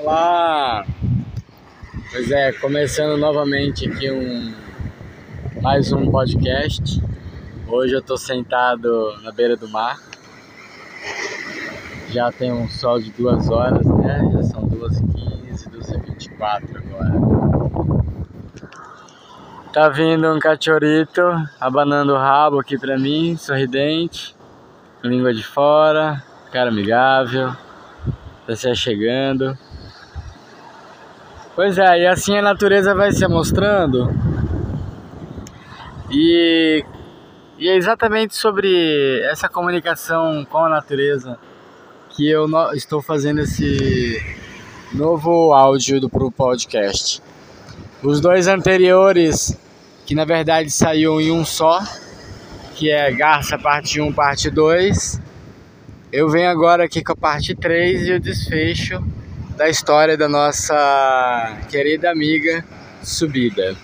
Olá! Pois é, começando novamente aqui mais um podcast. Hoje eu tô sentado na beira do mar. Já tem um sol de 2 horas, né? Já são 2h15, 2h24 agora. Tá vindo um cachorrito abanando o rabo aqui pra mim, sorridente, língua de fora, cara amigável, tá se achegando. Pois é, e assim a natureza vai se mostrando. E é exatamente sobre essa comunicação com a natureza que eu estou fazendo esse novo áudio pro podcast. Os 2 anteriores, que na verdade saiu em um só, que é Garça parte 1, parte 2, eu venho agora aqui com a parte 3 e o desfecho da história da nossa querida amiga Subida.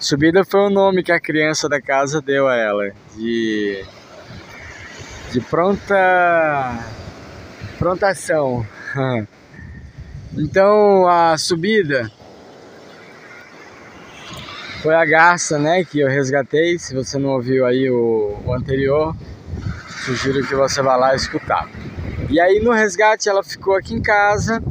Subida foi o nome que a criança da casa deu a ela, de prontação. Então a Subida foi a garça, né, que eu resgatei. Se você não ouviu aí o anterior, sugiro que você vá lá escutar. E aí no resgate ela ficou aqui em casa,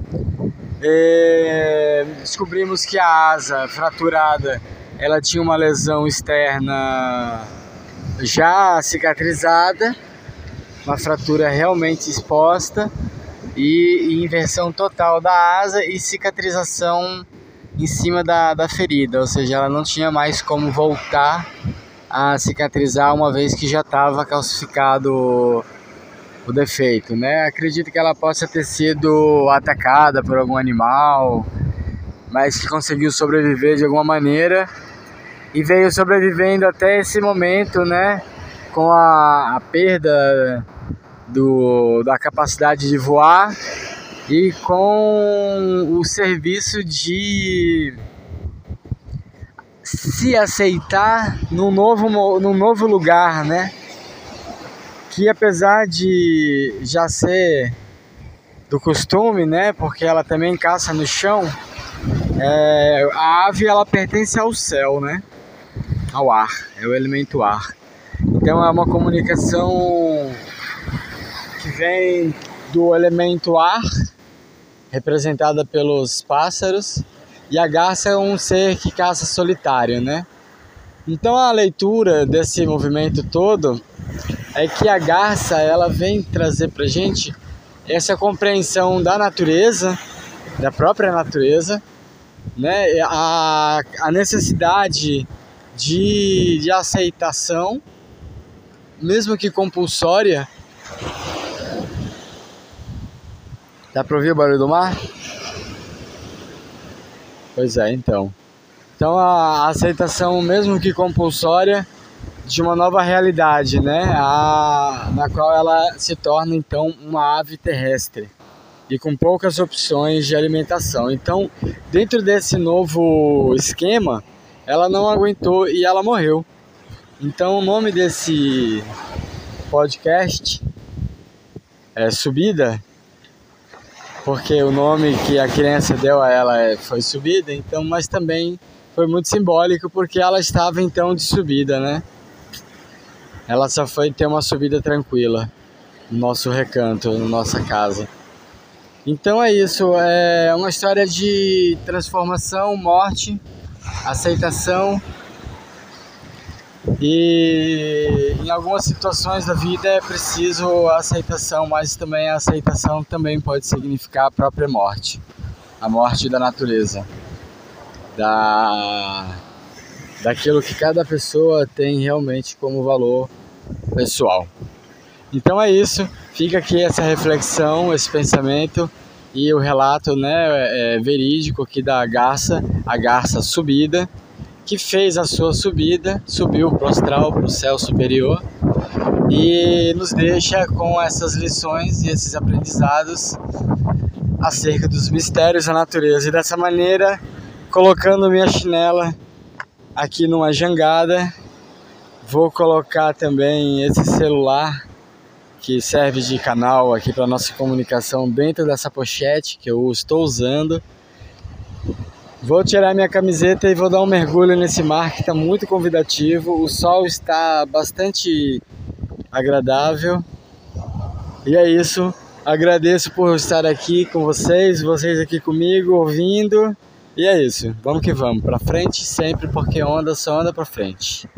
descobrimos que a asa fraturada, ela tinha uma lesão externa já cicatrizada, uma fratura realmente exposta e inversão total da asa e cicatrização em cima da ferida, ou seja, ela não tinha mais como voltar a cicatrizar uma vez que já estava calcificado o defeito, né? Acredito que ela possa ter sido atacada por algum animal, mas que conseguiu sobreviver de alguma maneira e veio sobrevivendo até esse momento, né? Com a perda da capacidade de voar e com o serviço de se aceitar num novo lugar, né? Que apesar de já ser do costume, né, porque ela também caça no chão, a ave, ela pertence ao céu, né, ao ar, é o elemento ar. Então é uma comunicação que vem do elemento ar, representada pelos pássaros, e a garça é um ser que caça solitário, né? Então a leitura desse movimento todo é que a garça, ela vem trazer pra gente essa compreensão da natureza, da própria natureza, né? A necessidade de aceitação, mesmo que compulsória. Dá pra ouvir o barulho do mar? Pois é, então. Então a aceitação, mesmo que compulsória, de uma nova realidade, né? Na qual ela se torna, então, uma ave terrestre e com poucas opções de alimentação. Então, dentro desse novo esquema, ela não aguentou e ela morreu. Então, o nome desse podcast é Subida, porque o nome que a criança deu a ela foi Subida, então, mas também foi muito simbólico porque ela estava então de subida, né? Ela só foi ter uma subida tranquila no nosso recanto, na nossa casa. Então é isso, é uma história de transformação, morte, aceitação e em algumas situações da vida é preciso aceitação, mas também a aceitação também pode significar a própria morte, a morte da natureza. Daquilo que cada pessoa tem realmente como valor pessoal. Então é isso, fica aqui essa reflexão, esse pensamento e o relato, né, verídico aqui da garça, a garça Subida, que fez a sua subida, subiu pro astral, pro céu superior, e nos deixa com essas lições e esses aprendizados acerca dos mistérios da natureza. E dessa maneira, colocando minha chinela aqui numa jangada, vou colocar também esse celular que serve de canal aqui para nossa comunicação dentro dessa pochete que eu estou usando. Vou tirar minha camiseta e vou dar um mergulho nesse mar que está muito convidativo. O sol está bastante agradável. E é isso. Agradeço por estar aqui com vocês, aqui comigo, ouvindo. E é isso. Vamos que vamos. Para frente sempre, porque onda só anda para frente.